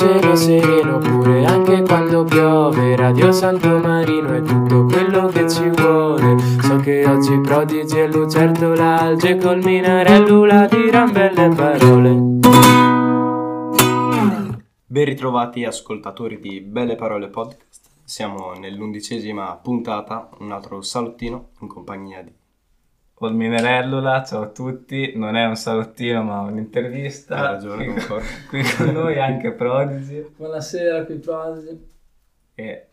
cielo sereno, pure anche quando piove. Radio Santo Marino è tutto quello che ci vuole. So che oggi prodigi e lucertola, alge col minarellula diran belle parole. Ben ritrovati ascoltatori di Belle Parole Podcast. Siamo nell'11ª puntata, un altro salottino in compagnia di Col Minerellula. Ciao a tutti, non è un salottino ma un'intervista. Hai ragione, qui con noi anche Prodigy. Buonasera, qui Prodigy. E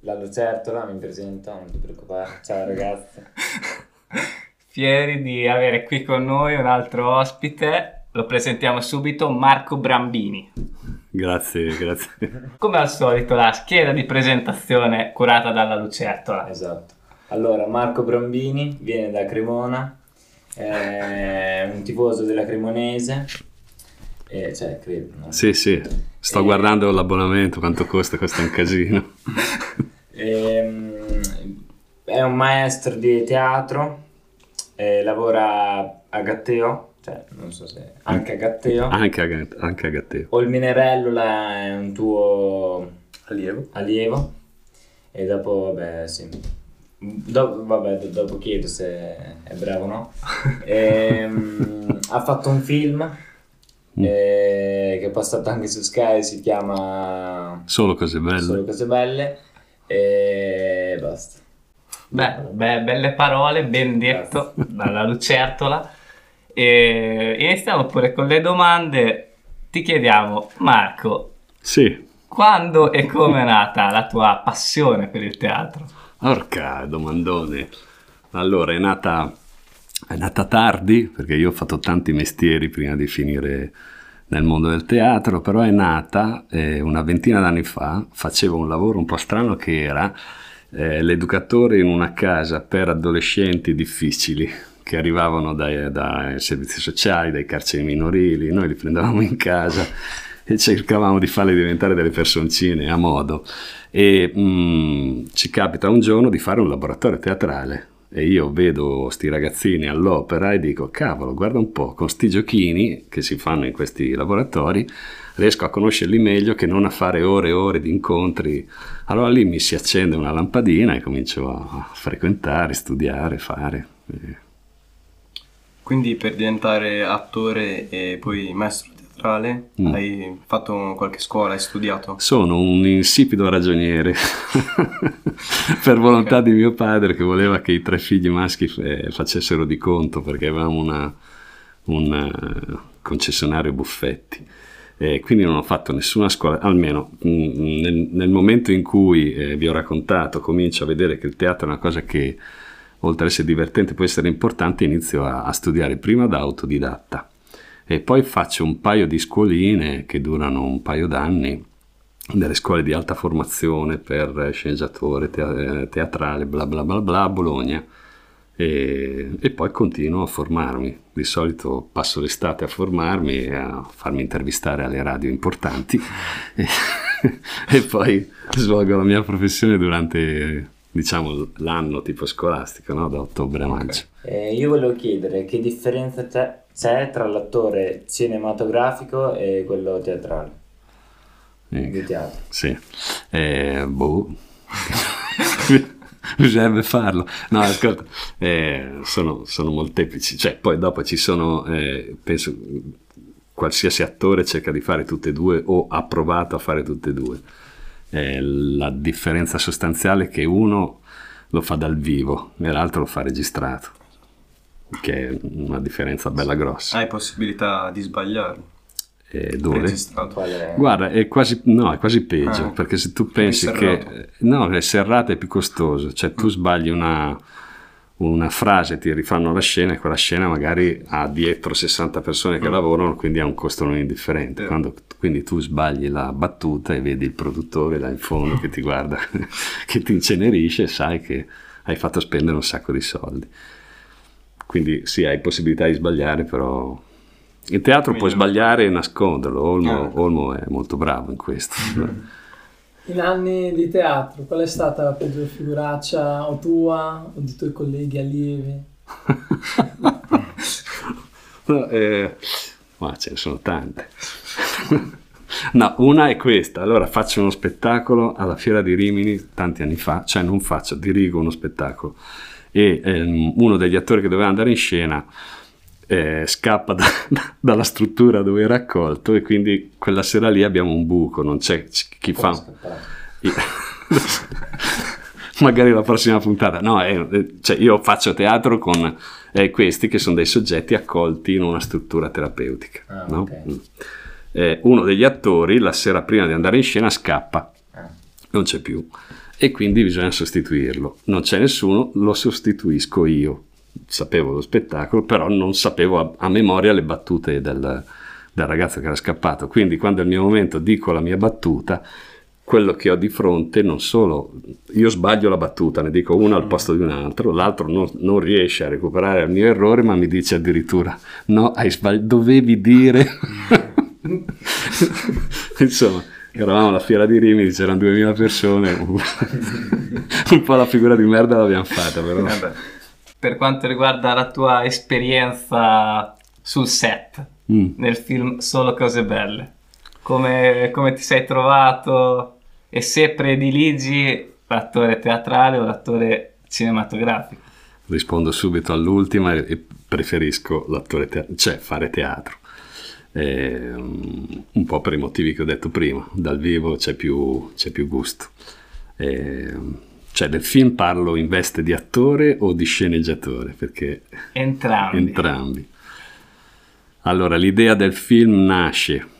la lucertola mi presenta, non ti preoccupare. Ciao ragazzi. Fieri di avere qui con noi un altro ospite, lo presentiamo subito, Marco Brambini. Grazie. Come al solito la scheda di presentazione curata dalla lucertola. Esatto. Allora, Marco Brambini viene da Cremona, è un tifoso della Cremonese, cioè credo. No? Sì, sto guardando l'abbonamento, quanto costa un casino. È un maestro di teatro, lavora a Gatteo. Non so se anche a Gatteo. Anche a Gatteo. Olminerellola è un tuo allievo. E dopo vabbè sì. Dopo chiedo se è bravo o no. Ha fatto un film che è passato anche su Sky, si chiama Solo cose belle e basta. Beh, belle parole, ben detto. Grazie. Dalla lucertola. E iniziamo pure con le domande. Ti chiediamo, Marco, sì, quando e come è nata la tua passione per il teatro? Orca domandone. Allora, è nata tardi, perché io ho fatto tanti mestieri prima di finire nel mondo del teatro, però è nata una ventina d'anni fa. Facevo un lavoro un po' strano che era l'educatore in una casa per adolescenti difficili che arrivavano dai servizi sociali, dai carceri minorili. Noi li prendevamo in casa e cercavamo di farli diventare delle personcine a modo. E ci capita un giorno di fare un laboratorio teatrale e io vedo sti ragazzini all'opera e dico, cavolo, guarda un po', con sti giochini che si fanno in questi laboratori riesco a conoscerli meglio che non a fare ore e ore di incontri. Allora lì mi si accende una lampadina e comincio a frequentare, studiare, fare. Quindi per diventare attore e poi maestro teatrale hai fatto qualche scuola, hai studiato? Sono un insipido ragioniere per volontà di mio padre, che voleva che i 3 figli maschi facessero di conto, perché avevamo un concessionario Buffetti. Quindi non ho fatto nessuna scuola, almeno nel momento in cui vi ho raccontato comincio a vedere che il teatro è una cosa che oltre ad essere divertente può essere importante. Inizio a studiare prima da autodidatta e poi faccio un paio di scuoline che durano un paio d'anni, delle scuole di alta formazione per sceneggiatore teatrale bla bla bla a Bologna, e poi continuo a formarmi. Di solito passo l'estate a formarmi e a farmi intervistare alle radio importanti e poi svolgo la mia professione durante, diciamo, l'anno tipo scolastico, no? Da ottobre a maggio. Io volevo chiedere che differenza c'è tra l'attore cinematografico e quello teatrale. Di teatro. Sì. Bisognerebbe farlo. No, ascolta, sono molteplici. Cioè, poi dopo ci sono, penso, qualsiasi attore cerca di fare tutte e due o ha provato a fare tutte e due. La differenza sostanziale è che uno lo fa dal vivo e l'altro lo fa registrato, che è una differenza bella grossa. Hai possibilità di sbagliare dove? Registrato. Guarda, è quasi peggio, perché se tu pensi che è serrata, è più costoso. Cioè tu sbagli una frase, ti rifanno la scena e quella scena magari ha dietro 60 persone che lavorano, quindi ha un costo non indifferente. Quindi tu sbagli la battuta e vedi il produttore là in fondo che ti guarda, che ti incenerisce, e sai che hai fatto spendere un sacco di soldi. Quindi sì, hai possibilità di sbagliare, però in teatro puoi sbagliare e nasconderlo. Olmo è molto bravo in questo. In anni di teatro, qual è stata la peggior figuraccia o tua o di tuoi colleghi allievi? No, ma ce ne sono tante. No, una è questa. Allora faccio uno spettacolo alla Fiera di Rimini tanti anni fa, cioè non faccio, dirigo uno spettacolo, e uno degli attori che doveva andare in scena scappa dalla struttura dove era accolto, e quindi quella sera lì abbiamo un buco, non c'è chi può fa... Magari la prossima puntata. No, cioè io faccio teatro con questi che sono dei soggetti accolti in una struttura terapeutica. Ah, no? Okay. Uno degli attori la sera prima di andare in scena scappa, non c'è più, e quindi bisogna sostituirlo. Non c'è nessuno, lo sostituisco io. Sapevo lo spettacolo, però non sapevo a memoria le battute del ragazzo che era scappato. Quindi quando è il mio momento dico la mia battuta, quello che ho di fronte, non solo io sbaglio la battuta, ne dico una al posto di un altro, l'altro non riesce a recuperare il mio errore, ma mi dice addirittura no, hai sbagliato, dovevi dire insomma, eravamo alla Fiera di Rimini, c'erano 2000 persone un po' la figura di merda l'abbiamo fatta, però. Per quanto riguarda la tua esperienza sul set nel film Solo cose belle, come ti sei trovato? E se prediligi l'attore teatrale o l'attore cinematografico? Rispondo subito all'ultima, e preferisco l'attore cioè fare teatro, un po' per i motivi che ho detto prima. Dal vivo c'è più gusto, cioè del film parlo in veste di attore o di sceneggiatore, perché entrambi. Allora, l'idea del film nasce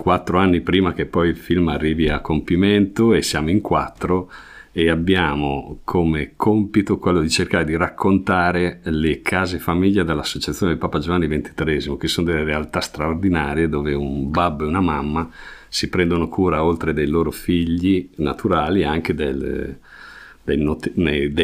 4 anni prima che poi il film arrivi a compimento, e siamo in 4 e abbiamo come compito quello di cercare di raccontare le case famiglia dell'associazione del Papa Giovanni XXIII, che sono delle realtà straordinarie dove un babbo e una mamma si prendono cura, oltre dei loro figli naturali, anche dei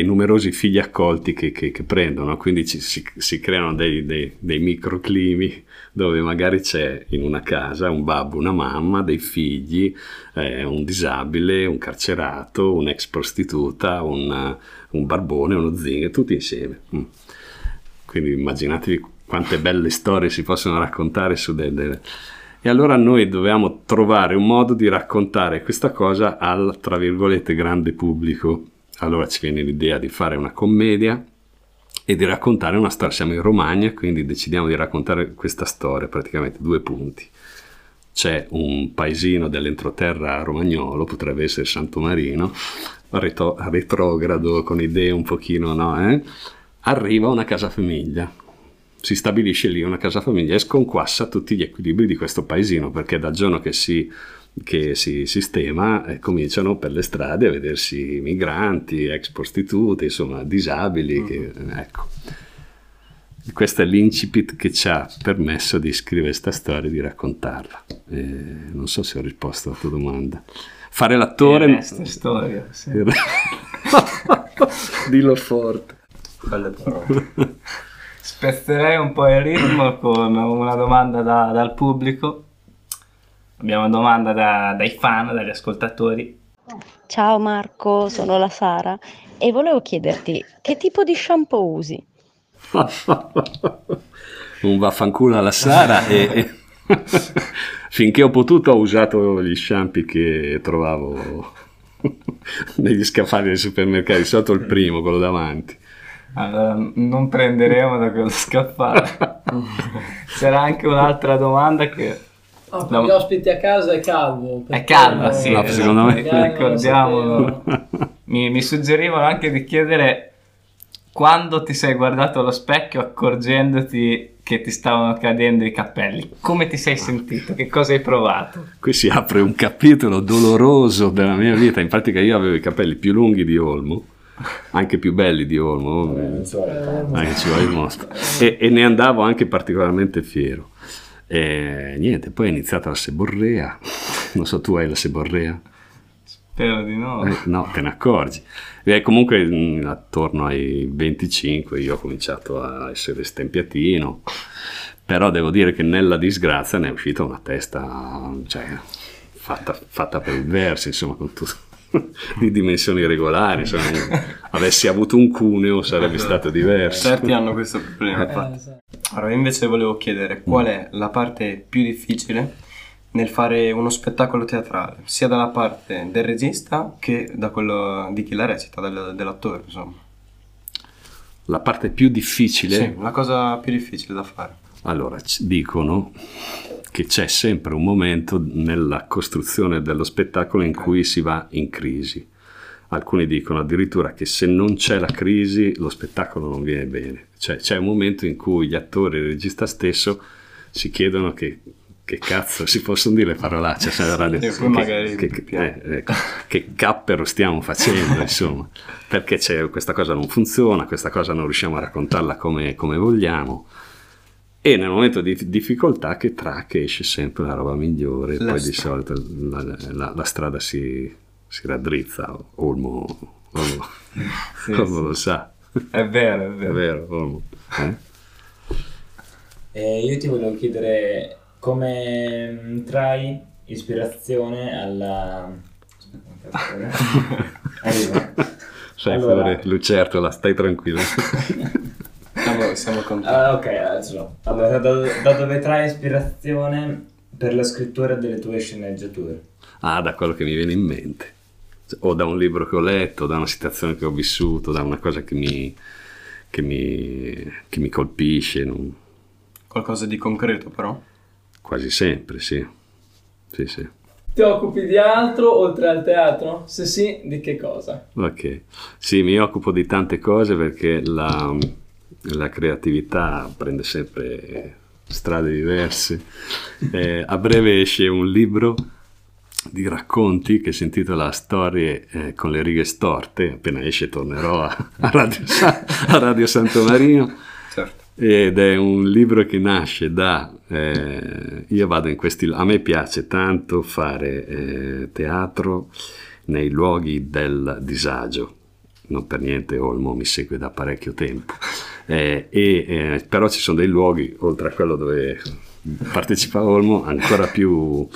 numerosi figli accolti che prendono. Quindi si creano dei microclimi dove magari c'è in una casa un babbo, una mamma, dei figli, un disabile, un carcerato, un'ex prostituta, un barbone, uno zingaro, tutti insieme. Quindi immaginatevi quante belle storie si possono raccontare su delle... E allora noi dovevamo trovare un modo di raccontare questa cosa al, tra virgolette, grande pubblico. Allora ci viene l'idea di fare una commedia e di raccontare una storia. Siamo in Romagna, quindi decidiamo di raccontare questa storia, praticamente 2 punti. C'è un paesino dell'entroterra romagnolo, potrebbe essere Santo Marino, retrogrado, con idee un pochino, no? Arriva una casa famiglia, si stabilisce lì una casa famiglia e sconquassa tutti gli equilibri di questo paesino, perché dal giorno che si sistema cominciano per le strade a vedersi migranti, ex prostitute, insomma disabili, che, ecco. Questo è l'incipit che ci ha permesso di scrivere questa storia e di raccontarla. Non so se ho risposto alla tua domanda. Fare l'attore... Questa storia, sì. Dillo forte. Belle parole. Spezzerei un po' il ritmo con una domanda dal pubblico. Abbiamo una domanda dai fan, dagli ascoltatori. Ciao Marco, sono la Sara e volevo chiederti che tipo di shampoo usi? Un vaffanculo alla Sara e finché ho potuto ho usato gli shampoo che trovavo negli scaffali dei supermercati, sotto il primo, quello davanti. Allora, non prenderemo da quello scaffale. C'era anche un'altra domanda che... per gli ospiti a casa è calvo. È calvo, sì. No, secondo me ricordiamolo. Mi suggerivano anche di chiedere quando ti sei guardato allo specchio accorgendoti che ti stavano cadendo i capelli. Come ti sei sentito? Che cosa hai provato? Qui si apre un capitolo doloroso della mia vita. In pratica io avevo i capelli più lunghi di Olmo, anche più belli di Olmo. Ci vuole il mostro. E ne andavo anche particolarmente fiero. E niente, poi è iniziata la seborrea. Non so, tu hai la seborrea? Spero di no. No, te ne accorgi. Comunque attorno ai 25 io ho cominciato a essere stempiatino, però devo dire che nella disgrazia ne è uscita una testa, cioè, fatta per il verso, insomma, con tutto di dimensioni regolari. Insomma, avessi avuto un cuneo sarebbe stato diverso. Certi hanno questo problema. Allora invece volevo chiedere qual è la parte più difficile nel fare uno spettacolo teatrale, sia dalla parte del regista che da quello di chi la recita, dell'attore, insomma. La parte più difficile? Sì, la cosa più difficile da fare. Allora, dicono che c'è sempre un momento nella costruzione dello spettacolo in cui si va in crisi. Alcuni dicono addirittura che se non c'è la crisi lo spettacolo non viene bene. Cioè c'è un momento in cui gli attori e il regista stesso si chiedono che cazzo si possono dire le parolacce, che cappero stiamo facendo, insomma, perché c'è, questa cosa non funziona, questa cosa non riusciamo a raccontarla come vogliamo. E nel momento di difficoltà che esce sempre la roba migliore, poi di solito la strada si raddrizza. Olmo sì, lo sa. È vero, Olmo. Io ti volevo chiedere come trai ispirazione alla... Allora... Lucertola, stai tranquillo. Siamo contenti. Allora, da dove trai ispirazione per la scrittura delle tue sceneggiature? Da quello che mi viene in mente, o da un libro che ho letto, da una situazione che ho vissuto, da una cosa che mi colpisce. Qualcosa di concreto, però? Quasi sempre, sì. Ti occupi di altro oltre al teatro? Se sì, di che cosa? Ok, sì, mi occupo di tante cose perché la creatività prende sempre strade diverse. A breve esce un libro di racconti che si intitola Storie con le righe storte. Appena esce tornerò a Radio Santo Marino. Certo. Ed è un libro che nasce da... io vado in questi... A me piace tanto fare teatro nei luoghi del disagio. Non per niente Olmo mi segue da parecchio tempo. Però ci sono dei luoghi, oltre a quello dove partecipa Olmo, ancora più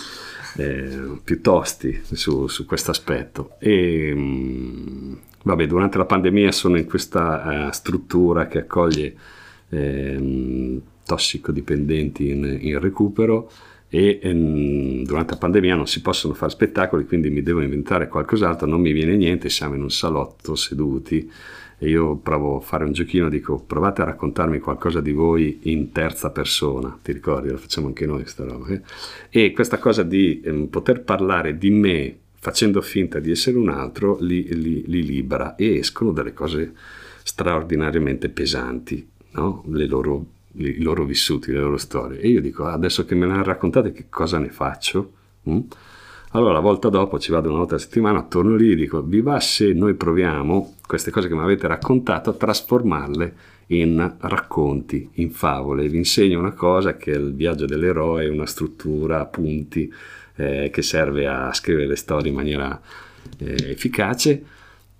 tosti su questo aspetto. Durante la pandemia sono in questa struttura che accoglie tossicodipendenti in recupero e durante la pandemia non si possono fare spettacoli, quindi mi devo inventare qualcos'altro, non mi viene niente, siamo in un salotto seduti e io provo a fare un giochino, dico provate a raccontarmi qualcosa di voi in terza persona, ti ricordi? Lo facciamo anche noi sta roba, E questa cosa di poter parlare di me facendo finta di essere un altro li libera e escono delle cose straordinariamente pesanti, no? I loro vissuti, le loro storie, e io dico adesso che me ne raccontate che cosa ne faccio? Allora la volta dopo ci vado una volta a settimana, torno lì e dico vi va se noi proviamo queste cose che mi avete raccontato a trasformarle in racconti, in favole, vi insegno una cosa che è il viaggio dell'eroe, una struttura a punti che serve a scrivere le storie in maniera efficace.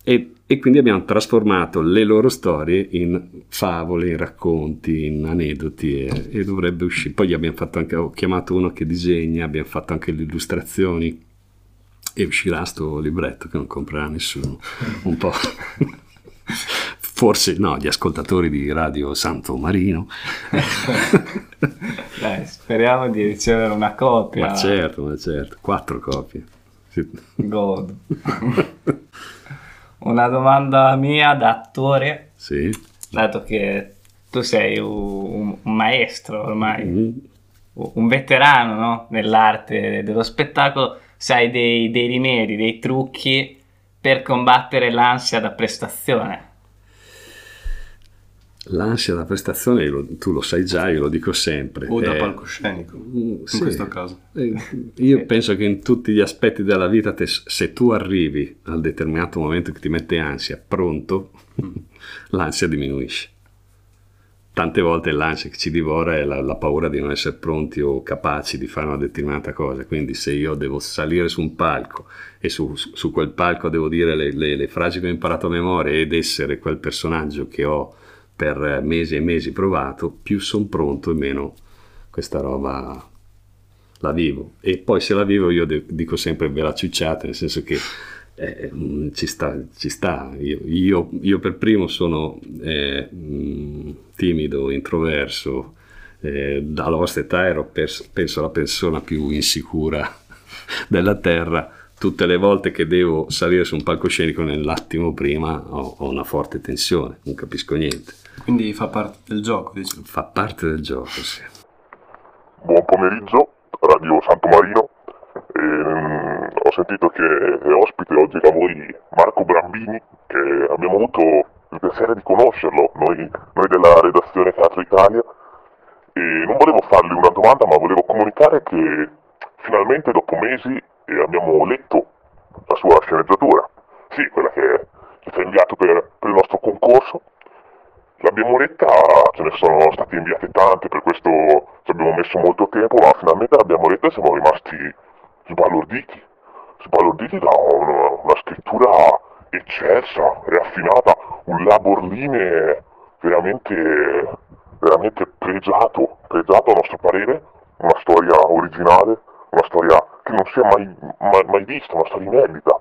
E quindi abbiamo trasformato le loro storie in favole, in racconti, in aneddoti e dovrebbe uscire. Poi ho chiamato uno che disegna, abbiamo fatto anche le illustrazioni e uscirà sto libretto che non comprerà nessuno. Un po'. Forse no, gli ascoltatori di Radio Santo Marino. Dai, speriamo di ricevere una copia. Ma certo, 4 copie. Sì. God. Una domanda mia da attore, sì. Dato che tu sei un maestro ormai, un veterano, no? Nell'arte dello spettacolo, sai dei rimedi, dei trucchi per combattere l'ansia da prestazione. L'ansia da prestazione, tu lo sai già, io lo dico sempre. O da palcoscenico, sì, in questo caso. Io penso che in tutti gli aspetti della vita, se tu arrivi al determinato momento che ti mette ansia, pronto, l'ansia diminuisce. Tante volte l'ansia che ci divora è la paura di non essere pronti o capaci di fare una determinata cosa, quindi se io devo salire su un palco e su quel palco devo dire le frasi che ho imparato a memoria ed essere quel personaggio che ho per mesi e mesi provato, più sono pronto e meno questa roba la vivo. E poi se la vivo io dico sempre ve la ciucciate, nel senso che ci sta. Io per primo sono timido, introverso, alla vostra età ero penso la persona più insicura della terra. Tutte le volte che devo salire su un palcoscenico, nell'attimo prima ho una forte tensione, non capisco niente. Quindi fa parte del gioco, diciamo. Fa parte del gioco, sì. Buon pomeriggio, Radio Santo Marino. Ho sentito che è ospite oggi da voi Marco Brambini, che abbiamo avuto il piacere di conoscerlo, noi della redazione Teatro Italia. E non volevo fargli una domanda, ma volevo comunicare che finalmente dopo mesi abbiamo letto la sua sceneggiatura, sì, quella che ci ha inviato per il nostro concorso. L'abbiamo letta, ce ne sono state inviate tante, per questo ci abbiamo messo molto tempo, ma finalmente l'abbiamo letta e siamo rimasti sbalorditi da una scrittura eccelsa, raffinata, un laborline veramente pregiato a nostro parere, una storia originale, una storia che non si è mai vista, una storia inedita.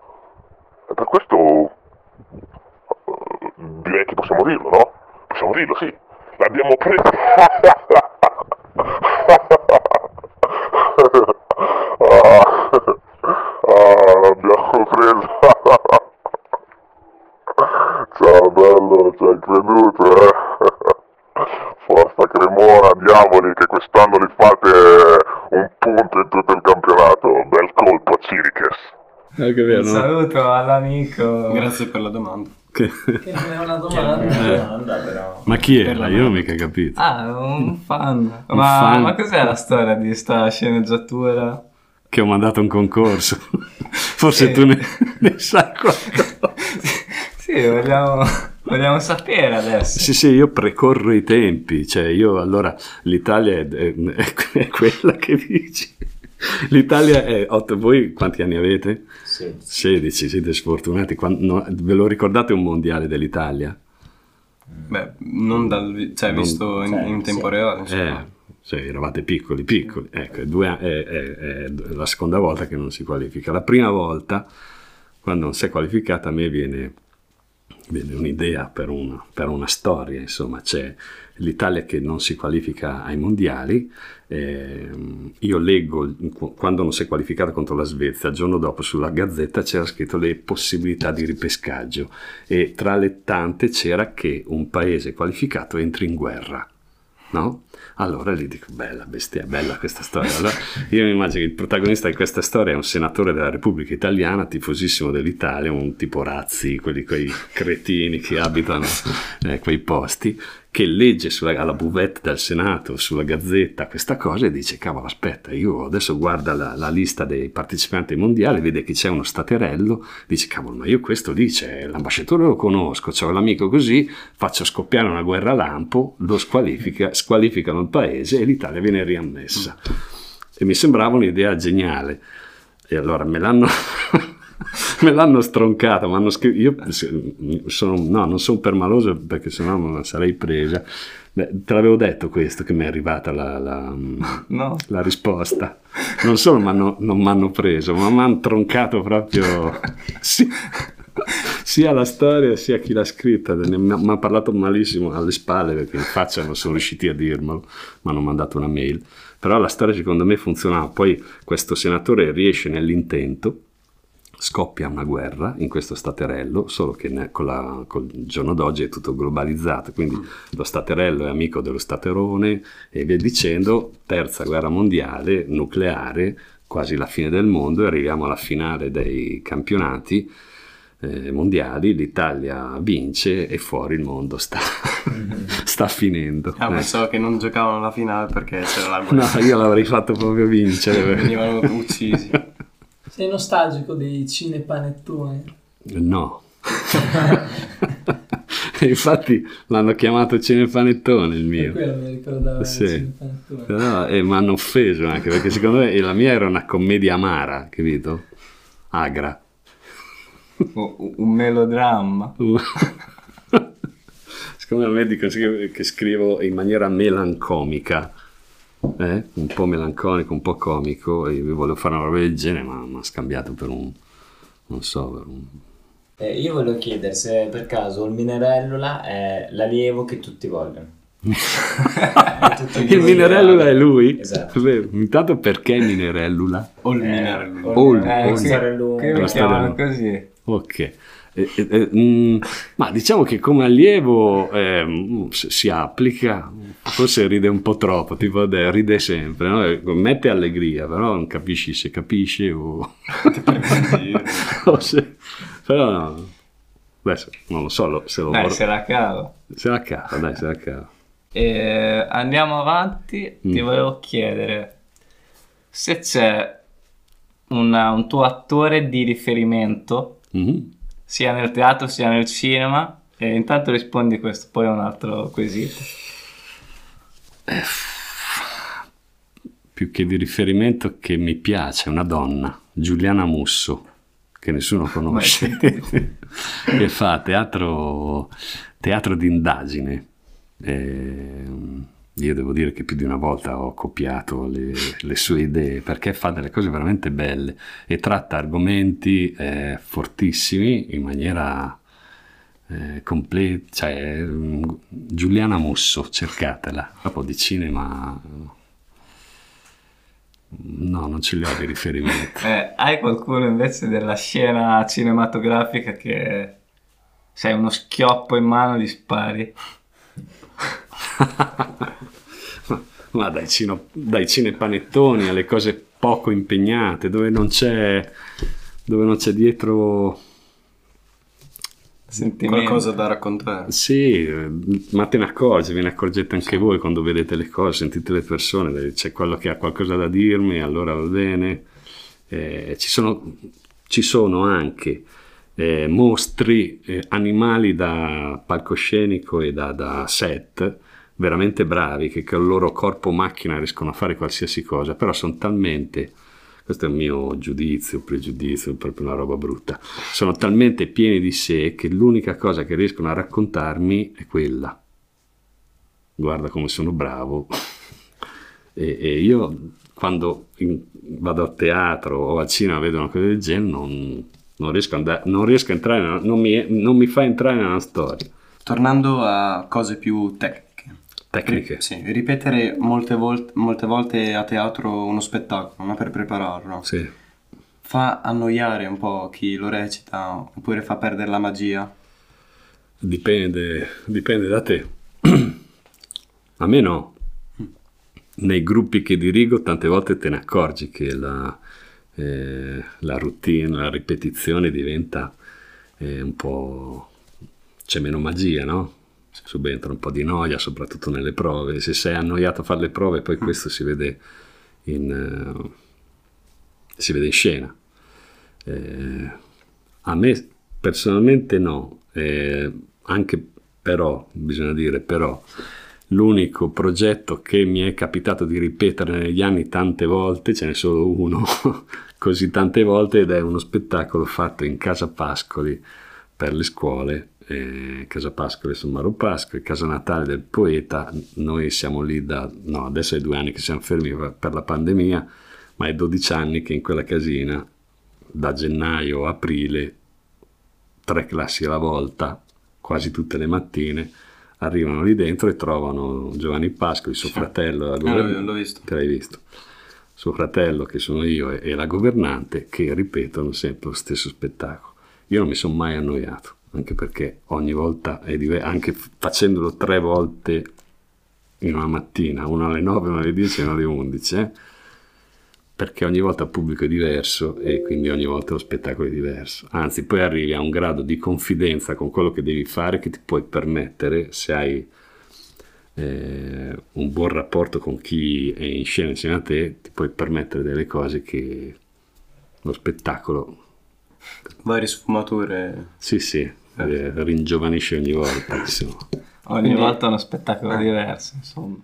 E per questo direi che possiamo dirlo, no? Possiamo dirlo, sì. L'abbiamo presa. L'abbiamo presa. Ciao bello, ci hai creduto, eh? Forza Cremona, diavoli, che quest'anno li fate un punto in tutto il campionato. Bel colpo, Ciriches. Un saluto all'amico. Grazie per la domanda. Che non è una domanda però. Ma chi era? Io non ho mica capito. Un fan. Ma cos'è la storia di sta sceneggiatura? Che ho mandato un concorso. Forse sì. Tu ne sai qualcosa. Sì, vogliamo sapere adesso. Sì, io precorro i tempi. Cioè allora l'Italia è quella che dici. L'Italia è 8, voi quanti anni avete? 16, siete sfortunati. Ve lo ricordate un mondiale dell'Italia? Beh, non dal, cioè, non, visto in tempo reale. Cioè, eravate piccoli. Ecco, è la seconda volta che non si qualifica. La prima volta, quando non si è qualificata, a me viene un'idea per una storia, insomma. C'è l'Italia che non si qualifica ai mondiali, io leggo quando non si è qualificata contro la Svezia, il giorno dopo sulla Gazzetta c'era scritto le possibilità di ripescaggio e tra le tante c'era che un paese qualificato entri in guerra, no? Allora lì dico, bella questa storia. Allora, io mi immagino che il protagonista di questa storia è un senatore della Repubblica Italiana, tifosissimo dell'Italia, un tipo Razzi, quei cretini che abitano quei posti, che legge alla buvette del Senato, sulla Gazzetta, questa cosa e dice, cavolo, aspetta, io adesso guarda la lista dei partecipanti ai mondiali, vede che c'è uno staterello, dice, cavolo, ma io questo lì c'è, l'ambasciatore lo conosco, c'ho l'amico così, faccio scoppiare una guerra lampo, lo squalificano il paese e l'Italia viene riammessa. E mi sembrava un'idea geniale. E allora me l'hanno stroncato, ma hanno scritto, non sono permaloso perché sennò non sarei presa. Beh, te l'avevo detto questo, che mi è arrivata la risposta. Non solo non mi hanno preso, ma mi hanno troncato proprio sia la storia sia chi l'ha scritta. Mi ha parlato malissimo alle spalle perché in faccia non sono riusciti a dirmelo, mi hanno mandato una mail. Però la storia secondo me funzionava. Poi questo senatore riesce nell'intento, scoppia una guerra in questo staterello, solo che col giorno d'oggi è tutto globalizzato, quindi lo staterello è amico dello staterone e via dicendo. Terza guerra mondiale, nucleare, quasi la fine del mondo, e arriviamo alla finale dei campionati mondiali, l'Italia vince e fuori il mondo sta finendo. Pensavo che non giocavano alla finale perché c'era la guerra. No, io l'avrei fatto proprio vincere. Venivano uccisi. Sei nostalgico dei cinepanettoni? No. Infatti l'hanno chiamato cinepanettone il mio. Per quello mi ricordavo, sì. Però, mi hanno offeso anche, perché secondo me la mia era una commedia amara, capito? Agra. Un melodramma. Secondo me dicono che scrivo in maniera melancomica. Un po' melanconico, un po' comico, e volevo fare una roba del genere, ma mi ha scambiato per un... io volevo chiedere se per caso il Minerellola è l'allievo che tutti vogliono. Il minerellula è lui? Esatto. Intanto perché minerellula? Olmo. Così. Ok. Ma diciamo che come allievo si applica, forse ride un po' troppo, tipo ride sempre, no? Mette allegria, però non capisci se capisce o se, però no. Adesso non lo so, se la cava. Andiamo avanti, ti volevo chiedere se c'è un tuo attore di riferimento, sia nel teatro sia nel cinema, e intanto rispondi questo, poi un altro quesito. Più che di riferimento, che mi piace, una donna, Giuliana Musso, che nessuno conosce, che fa teatro d'indagine. Io devo dire che più di una volta ho copiato le sue idee, perché fa delle cose veramente belle e tratta argomenti fortissimi in maniera completa. Cioè, Giuliana Musso, cercatela. Proprio di cinema no, non ce li ho di riferimento. Hai qualcuno invece della scena cinematografica che sei uno schioppo in mano di spari? Ma dai cinepanettoni alle cose poco impegnate, dove non c'è dietro qualcosa da raccontare. Sì, ma te ne accorgi, ve ne accorgete anche voi quando vedete le cose, sentite le persone, c'è quello che ha qualcosa da dirmi, allora va bene. Ci sono anche mostri, animali da palcoscenico e da set veramente bravi, che con il loro corpo macchina riescono a fare qualsiasi cosa, però sono talmente, questo è il mio giudizio, pregiudizio, proprio una roba brutta, sono talmente pieni di sé che l'unica cosa che riescono a raccontarmi è quella: guarda come sono bravo. e io quando vado a teatro o al cinema, vedo una cosa del genere, non mi fa entrare nella storia. Tornando a cose più tecniche. Sì, ripetere molte volte a teatro uno spettacolo, ma per prepararlo, sì, fa annoiare un po' chi lo recita, oppure fa perdere la magia? Dipende da te. A me no. Nei gruppi che dirigo tante volte te ne accorgi che la routine, la ripetizione diventa un po'... c'è meno magia, no? Subentra un po' di noia, soprattutto nelle prove. Se sei annoiato a fare le prove, poi questo si vede in scena. A me personalmente no. Anche però, bisogna dire però, l'unico progetto che mi è capitato di ripetere negli anni tante volte, ce n'è solo uno così tante volte, ed è uno spettacolo fatto in Casa Pascoli per le scuole, Casa Pascoli su Marco Pascoli, Casa Natale del Poeta. Noi siamo lì adesso è 2 anni che siamo fermi per la pandemia, ma è 12 anni che in quella casina, da gennaio a aprile, 3 classi alla volta, quasi tutte le mattine, arrivano lì dentro e trovano Giovanni Pascoli, suo fratello, suo fratello che sono io e la governante, che ripetono sempre lo stesso spettacolo. Io non mi sono mai annoiato, anche perché ogni volta è diverso, anche facendolo 3 volte in una mattina, una alle 9, una alle 10 e una alle 11, perché ogni volta il pubblico è diverso e quindi ogni volta lo spettacolo è diverso. Anzi, poi arrivi a un grado di confidenza con quello che devi fare, che ti puoi permettere, se hai un buon rapporto con chi è in scena insieme a te, ti puoi permettere delle cose che lo spettacolo... Varie sfumature. Sì, ringiovanisce ogni volta. Ogni volta uno spettacolo diverso, insomma.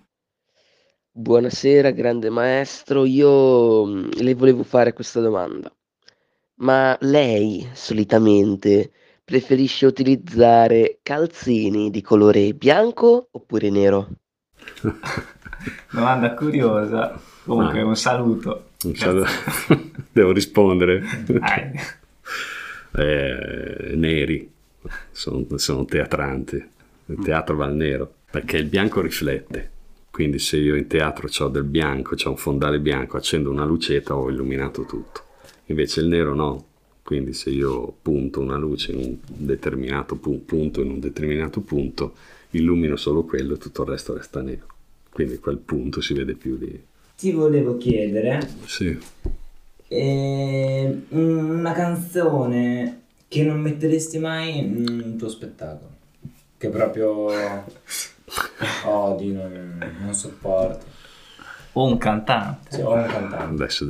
Buonasera, grande maestro. Io le volevo fare questa domanda: ma lei solitamente preferisce utilizzare calzini di colore bianco oppure nero? Domanda curiosa. Comunque, un saluto. Devo rispondere. Neri, sono teatrante, il teatro va al nero, perché il bianco riflette. Quindi se io in teatro ho del bianco, c'ho un fondale bianco, accendo una lucetta, ho illuminato tutto. Invece il nero no. Quindi se io punto una luce in un determinato punto, in un determinato punto, illumino solo quello e tutto il resto resta nero. Quindi quel punto si vede più lì. Ti volevo chiedere... Sì. Una canzone che non metteresti mai nel tuo spettacolo. Che proprio... odio, non sopporto. O un cantante. Sì, o un cantante. Adesso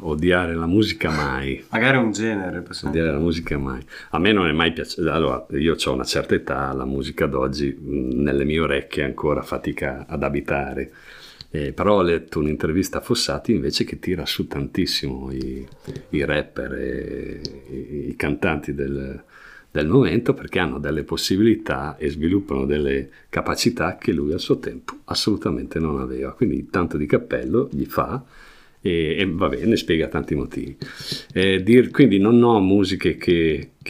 odiare la musica mai. Magari un genere. Odiare la musica mai. A me non è mai piaciuto. Allora, io ho una certa età, la musica d'oggi nelle mie orecchie ancora fatica ad abitare. Però ho letto un'intervista a Fossati invece che tira su tantissimo i rapper e i cantanti del momento, perché hanno delle possibilità e sviluppano delle capacità che lui al suo tempo assolutamente non aveva. Quindi tanto di cappello gli fa e va bene, spiega tanti motivi. Quindi non ho musiche che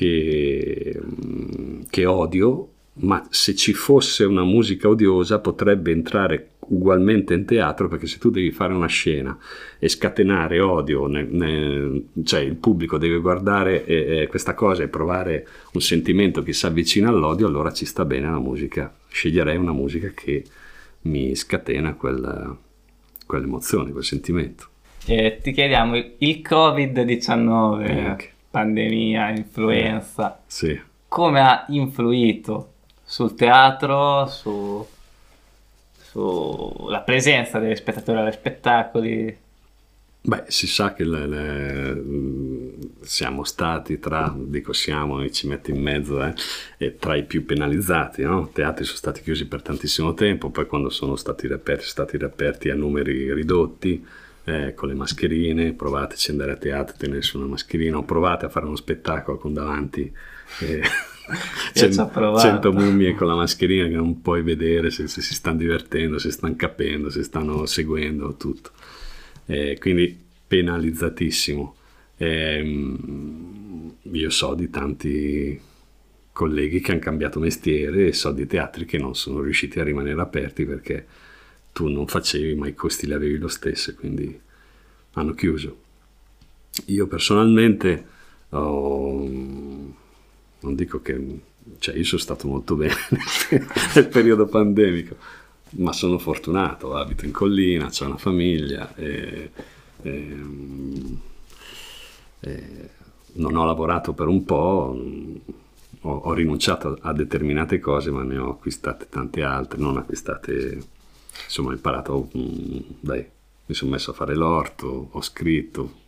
odio, ma se ci fosse una musica odiosa potrebbe entrare ugualmente in teatro, perché se tu devi fare una scena e scatenare odio, cioè il pubblico deve guardare questa cosa e provare un sentimento che si avvicina all'odio, allora ci sta bene la musica. Sceglierei una musica che mi scatena quell'emozione, quel sentimento. Ti chiediamo, il Covid-19, pandemia, influenza, sì, come ha influito sul teatro, la presenza degli spettatori agli spettacoli? Beh, si sa che siamo stati tra i più penalizzati, no? I teatri sono stati chiusi per tantissimo tempo, poi quando sono stati riaperti a numeri ridotti, con le mascherine. Provateci ad andare a teatro e tenersi una mascherina, o provate a fare uno spettacolo con davanti 100 mummie con la mascherina che non puoi vedere se si stanno divertendo, se stanno capendo, se stanno seguendo tutto, quindi penalizzatissimo. Io so di tanti colleghi che hanno cambiato mestiere e so di teatri che non sono riusciti a rimanere aperti perché tu non facevi ma i costi li avevi lo stesso, quindi hanno chiuso. Io personalmente non dico che... cioè io sono stato molto bene nel periodo pandemico, ma sono fortunato, abito in collina, c'ho una famiglia, non ho lavorato per un po', ho rinunciato a determinate cose, ma ne ho acquistate tante altre, insomma ho imparato, mi sono messo a fare l'orto, ho scritto...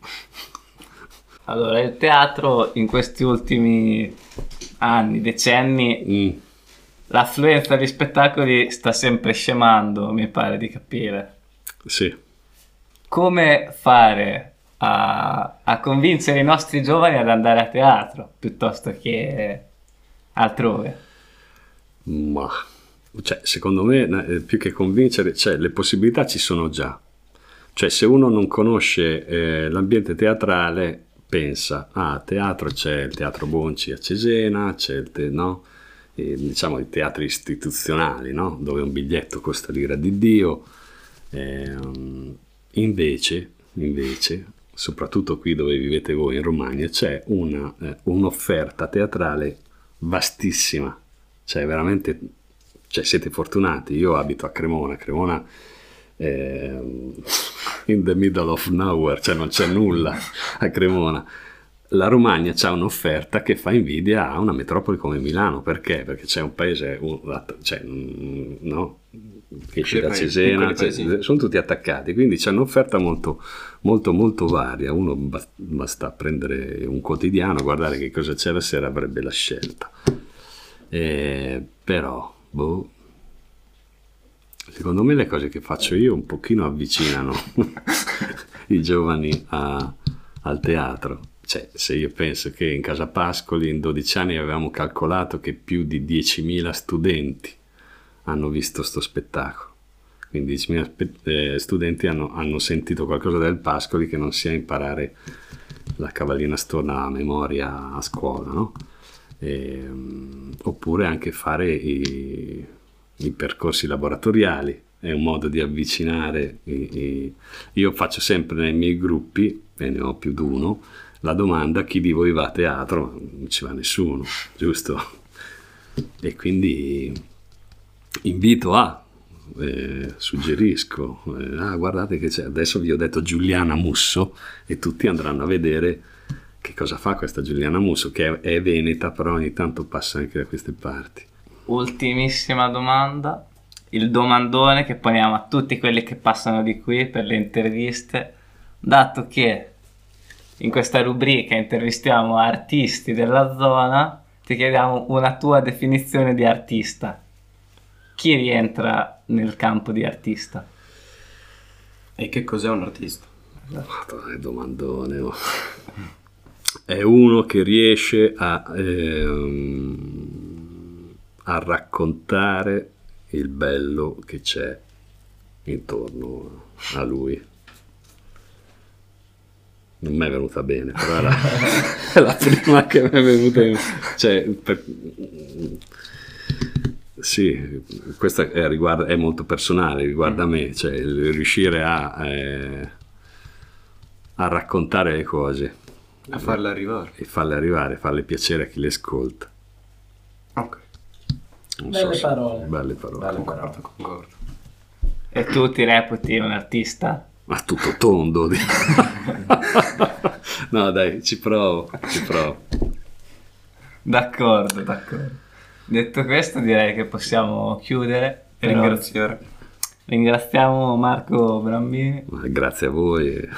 Allora, il teatro in questi ultimi anni, decenni, l'affluenza di spettacoli sta sempre scemando, mi pare di capire. Sì. Come fare a convincere i nostri giovani ad andare a teatro piuttosto che altrove? Ma, cioè, secondo me, più che convincere, cioè, le possibilità ci sono già. Cioè, se uno non conosce l'ambiente teatrale... pensa, teatro, c'è il teatro Bonci a Cesena, c'è diciamo i teatri istituzionali, no? Dove un biglietto costa l'ira di Dio. Invece, soprattutto qui dove vivete voi in Romagna, c'è un'offerta teatrale vastissima, cioè veramente, cioè, siete fortunati. Io abito a Cremona, in the middle of nowhere, cioè non c'è nulla a Cremona. La Romagna c'ha un'offerta che fa invidia a una metropoli come Milano. Perché? Perché c'è un paese, che esce da Cesena, sono tutti attaccati, quindi c'è un'offerta molto, molto, molto varia. Uno basta prendere un quotidiano, guardare che cosa c'è la sera, avrebbe la scelta. Però, secondo me le cose che faccio io un pochino avvicinano i giovani al teatro. Cioè, se io penso che in Casa Pascoli in 12 anni avevamo calcolato che più di 10.000 studenti hanno visto sto spettacolo, quindi 10.000 studenti hanno sentito qualcosa del Pascoli che non sia imparare la Cavallina Storna a memoria a scuola, no? Oppure anche fare i percorsi laboratoriali, è un modo di avvicinare. Io faccio sempre nei miei gruppi, e ne ho più di uno, la domanda: chi di voi va a teatro? Non ci va nessuno, giusto? E quindi invito a, suggerisco, guardate che c'è, adesso vi ho detto Giuliana Musso e tutti andranno a vedere che cosa fa questa Giuliana Musso, che è veneta però ogni tanto passa anche da queste parti. Ultimissima domanda, il domandone che poniamo a tutti quelli che passano di qui per le interviste, dato che in questa rubrica intervistiamo artisti della zona, ti chiediamo una tua definizione di artista. Chi rientra nel campo di artista? E che cos'è un artista? Madonna, è domandone. Oh. È uno che riesce a raccontare il bello che c'è intorno a lui. Non mi è venuta bene, però è la prima che mi è venuta bene. Cioè, sì, questa è molto personale, riguarda me, cioè il riuscire a raccontare le cose. A farle arrivare. E farle arrivare, farle piacere a chi le ascolta. Ok. Belle parole. Concordo. E tu ti reputi un artista? Ma tutto tondo. No, dai, ci provo. D'accordo. Detto questo, direi che possiamo chiudere. Ringraziamo Marco Brambini. Grazie a voi.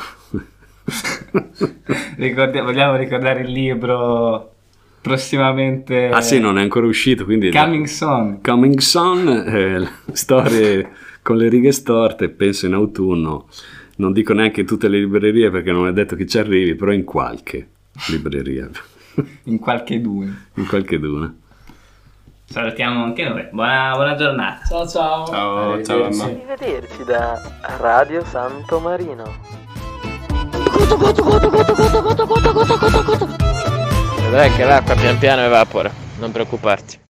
Vogliamo ricordare il libro prossimamente. Ah sì, non è ancora uscito, quindi Coming Soon, storie con le righe storte, penso in autunno. Non dico neanche tutte le librerie perché non è detto che ci arrivi, però in qualche libreria. In qualche duna. Salutiamo anche noi. Buona giornata. Ciao. Arrivederci da Radio Santo Marino. Vedrai che l'acqua pian piano evapora, non preoccuparti.